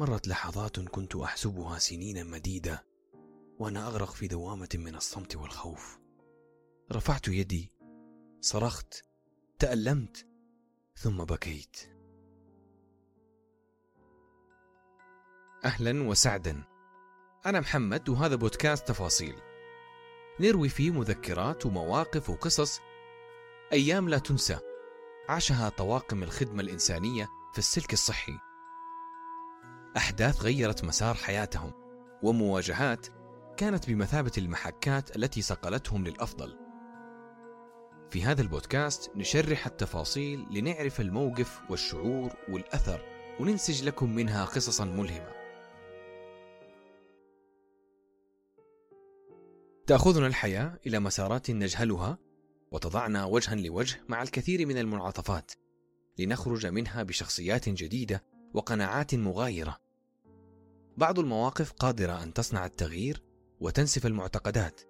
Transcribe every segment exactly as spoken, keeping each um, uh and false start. مرت لحظات كنت أحسبها سنينا مديدة وأنا أغرق في دوامة من الصمت والخوف. رفعت يدي، صرخت، تألمت، ثم بكيت. أهلا وسعدا، أنا محمد وهذا بودكاست تفاصيل، نروي فيه مذكرات ومواقف وقصص، أيام لا تنسى عاشها طواقم الخدمة الإنسانية في السلك الصحي، أحداث غيرت مسار حياتهم ومواجهات كانت بمثابة المحكات التي صقلتهم للأفضل. في هذا البودكاست نشرح التفاصيل لنعرف الموقف والشعور والأثر، وننسج لكم منها قصصا ملهمة تأخذنا الحياة إلى مسارات نجهلها، وتضعنا وجها لوجه مع الكثير من المنعطفات لنخرج منها بشخصيات جديدة وقناعات مغايرة. بعض المواقف قادرة أن تصنع التغيير وتنسف المعتقدات،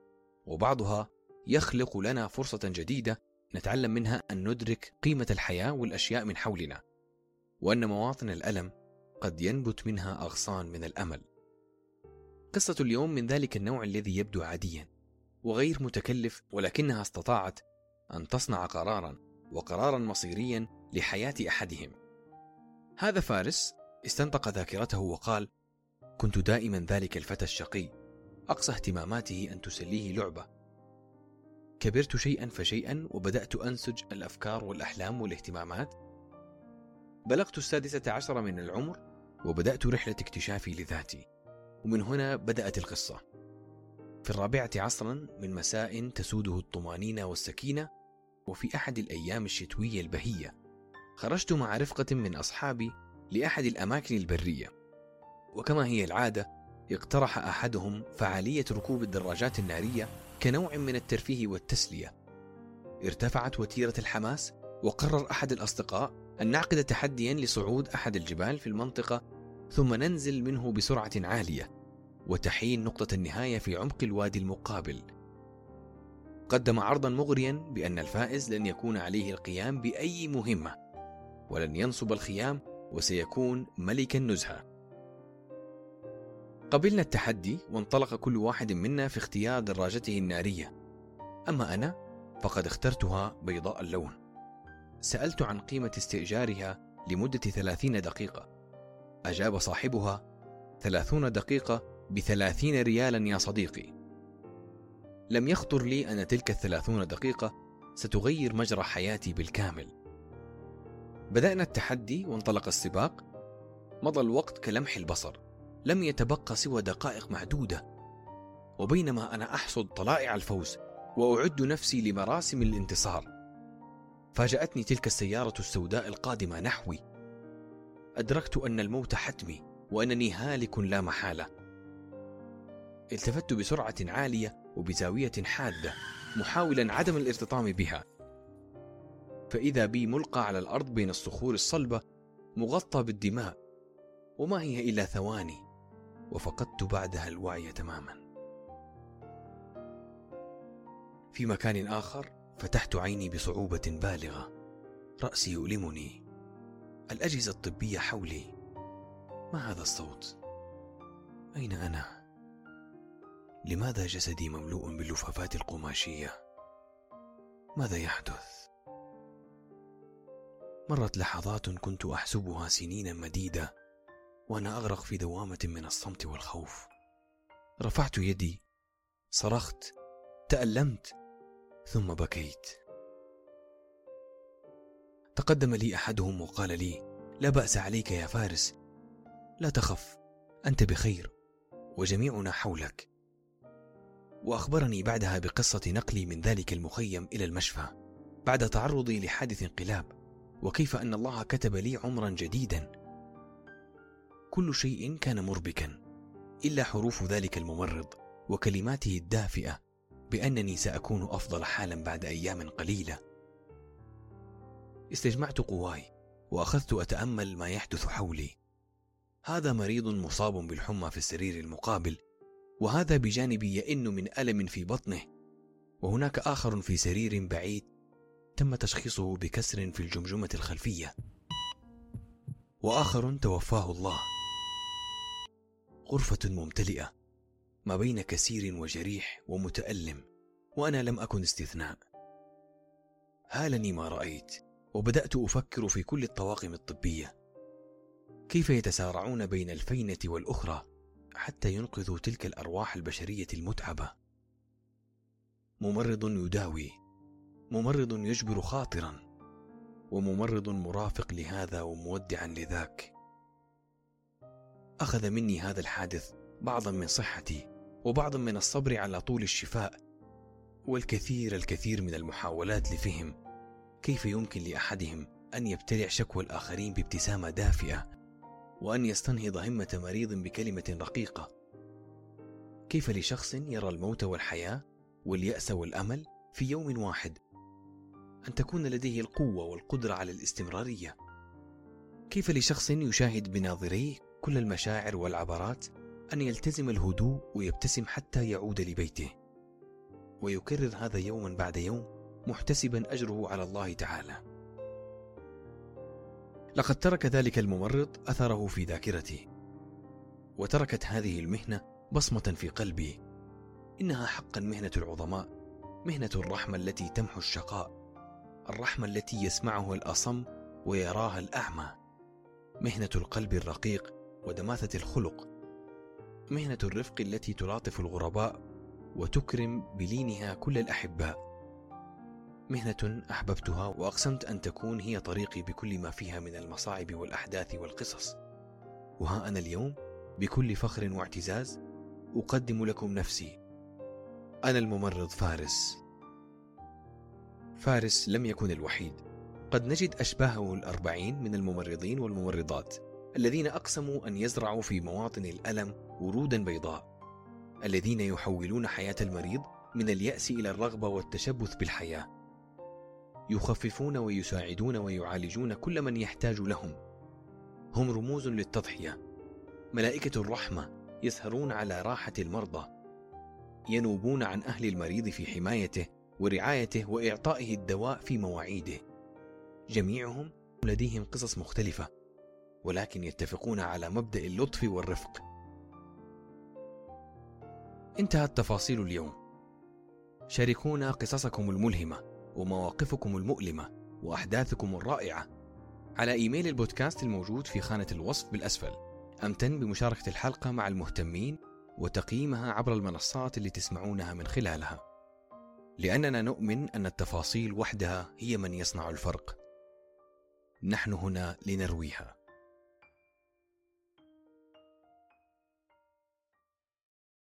وبعضها يخلق لنا فرصة جديدة نتعلم منها أن ندرك قيمة الحياة والأشياء من حولنا، وأن مواطن الألم قد ينبت منها أغصان من الأمل. قصة اليوم من ذلك النوع الذي يبدو عاديا وغير متكلف، ولكنها استطاعت أن تصنع قرارا وقرارا مصيريا لحياة أحدهم. هذا فارس استنطق ذاكرته وقال: كنت دائما ذلك الفتى الشقي، أقصى اهتماماته أن تسليه لعبة. كبرت شيئا فشيئا وبدأت أنسج الأفكار والأحلام والاهتمامات. بلغت السادسة عشر من العمر وبدأت رحلة اكتشافي لذاتي، ومن هنا بدأت القصة. في الرابعة عصرا من مساء تسوده الطمانينة والسكينة، وفي أحد الأيام الشتوية البهية خرجت مع رفقة من أصحابي لأحد الأماكن البرية، وكما هي العادة اقترح أحدهم فعالية ركوب الدراجات النارية كنوع من الترفيه والتسلية. ارتفعت وتيرة الحماس، وقرر أحد الأصدقاء أن نعقد تحديا لصعود أحد الجبال في المنطقة ثم ننزل منه بسرعة عالية وتحين نقطة النهاية في عمق الوادي المقابل. قدم عرضا مغريا بأن الفائز لن يكون عليه القيام بأي مهمة ولن ينصب الخيام، وسيكون ملك النزهة. قبلنا التحدي وانطلق كل واحد منا في اختيار دراجته النارية، أما أنا فقد اخترتها بيضاء اللون. سألت عن قيمة استئجارها لمدة ثلاثين دقيقة، أجاب صاحبها: ثلاثون دقيقة بثلاثين ريالا يا صديقي. لم يخطر لي أن تلك الثلاثون دقيقة ستغير مجرى حياتي بالكامل. بدأنا التحدي وانطلق السباق، مضى الوقت كلمح البصر، لم يتبقى سوى دقائق معدودة، وبينما أنا أحصد طلائع الفوز وأعد نفسي لمراسم الانتصار، فاجأتني تلك السيارة السوداء القادمة نحوي. أدركت أن الموت حتمي وأنني هالك لا محالة. التفت بسرعة عالية وبزاوية حادة محاولا عدم الارتطام بها، فإذا بي ملقى على الأرض بين الصخور الصلبة مغطى بالدماء، وما هي إلا ثواني وفقدت بعدها الوعي تماما. في مكان آخر فتحت عيني بصعوبة بالغة، رأسي يؤلمني، الأجهزة الطبية حولي. ما هذا الصوت؟ أين أنا؟ لماذا جسدي مملوء باللفافات القماشية؟ ماذا يحدث؟ مرت لحظات كنت أحسبها سنينا مديدة وأنا أغرق في دوامة من الصمت والخوف. رفعت يدي، صرخت، تألمت، ثم بكيت. تقدم لي أحدهم وقال لي: لا بأس عليك يا فارس، لا تخف، أنت بخير وجميعنا حولك. وأخبرني بعدها بقصة نقلي من ذلك المخيم إلى المشفى بعد تعرضي لحادث انقلاب، وكيف أن الله كتب لي عمرا جديدا. كل شيء كان مربكا إلا حروف ذلك الممرض وكلماته الدافئة بأنني سأكون أفضل حالا بعد أيام قليلة. استجمعت قواي وأخذت أتأمل ما يحدث حولي. هذا مريض مصاب بالحمى في السرير المقابل، وهذا بجانبي يئن من ألم في بطنه، وهناك آخر في سرير بعيد تم تشخيصه بكسر في الجمجمة الخلفية، وآخر توفاه الله، غرفة ممتلئة ما بين كثير وجريح ومتألم، وأنا لم أكن استثناء. هالني ما رأيت، وبدأت أفكر في كل الطواقم الطبية، كيف يتسارعون بين الفينة والأخرى حتى ينقذوا تلك الأرواح البشرية المتعبة. ممرض يداوي، ممرض يجبر خاطرا، وممرض مرافق لهذا ومودعا لذاك. أخذ مني هذا الحادث بعضا من صحتي، وبعضا من الصبر على طول الشفاء، والكثير الكثير من المحاولات لفهم كيف يمكن لأحدهم أن يبتلع شكوى الآخرين بابتسامة دافئة، وأن يستنهض همة مريض بكلمة رقيقة. كيف لشخص يرى الموت والحياة واليأس والأمل في يوم واحد أن تكون لديه القوة والقدرة على الاستمرارية؟ كيف لشخص يشاهد بناظريه كل المشاعر والعبارات أن يلتزم الهدوء ويبتسم حتى يعود لبيته، ويكرر هذا يوما بعد يوم محتسبا أجره على الله تعالى؟ لقد ترك ذلك الممرض أثره في ذاكرتي، وتركت هذه المهنة بصمة في قلبي. إنها حقا مهنة العظماء، مهنة الرحمة التي تمحو الشقاء، الرحمة التي يسمعها الأصم ويراها الأعمى، مهنة القلب الرقيق ودماثة الخلق، مهنة الرفق التي تلاطف الغرباء وتكرم بلينها كل الأحباء. مهنة أحببتها، وأقسمت أن تكون هي طريقي بكل ما فيها من المصاعب والأحداث والقصص. وها أنا اليوم بكل فخر واعتزاز أقدم لكم نفسي، أنا الممرض فارس. فارس لم يكن الوحيد، قد نجد أشباهه الأربعين من الممرضين والممرضات الذين أقسموا أن يزرعوا في مواطن الألم ورودا بيضاء، الذين يحولون حياة المريض من اليأس إلى الرغبة والتشبث بالحياة، يخففون ويساعدون ويعالجون كل من يحتاج لهم. هم رموز للتضحية، ملائكة الرحمة يسهرون على راحة المرضى، ينوبون عن أهل المريض في حمايته ورعايته وإعطائه الدواء في مواعيده. جميعهم لديهم قصص مختلفة، ولكن يتفقون على مبدأ اللطف والرفق. انتهت تفاصيل اليوم. شاركونا قصصكم الملهمة ومواقفكم المؤلمة وأحداثكم الرائعة على إيميل البودكاست الموجود في خانة الوصف بالأسفل. أمتن بمشاركة الحلقة مع المهتمين وتقييمها عبر المنصات اللي تسمعونها من خلالها، لأننا نؤمن أن التفاصيل وحدها هي من يصنع الفرق. نحن هنا لنرويها.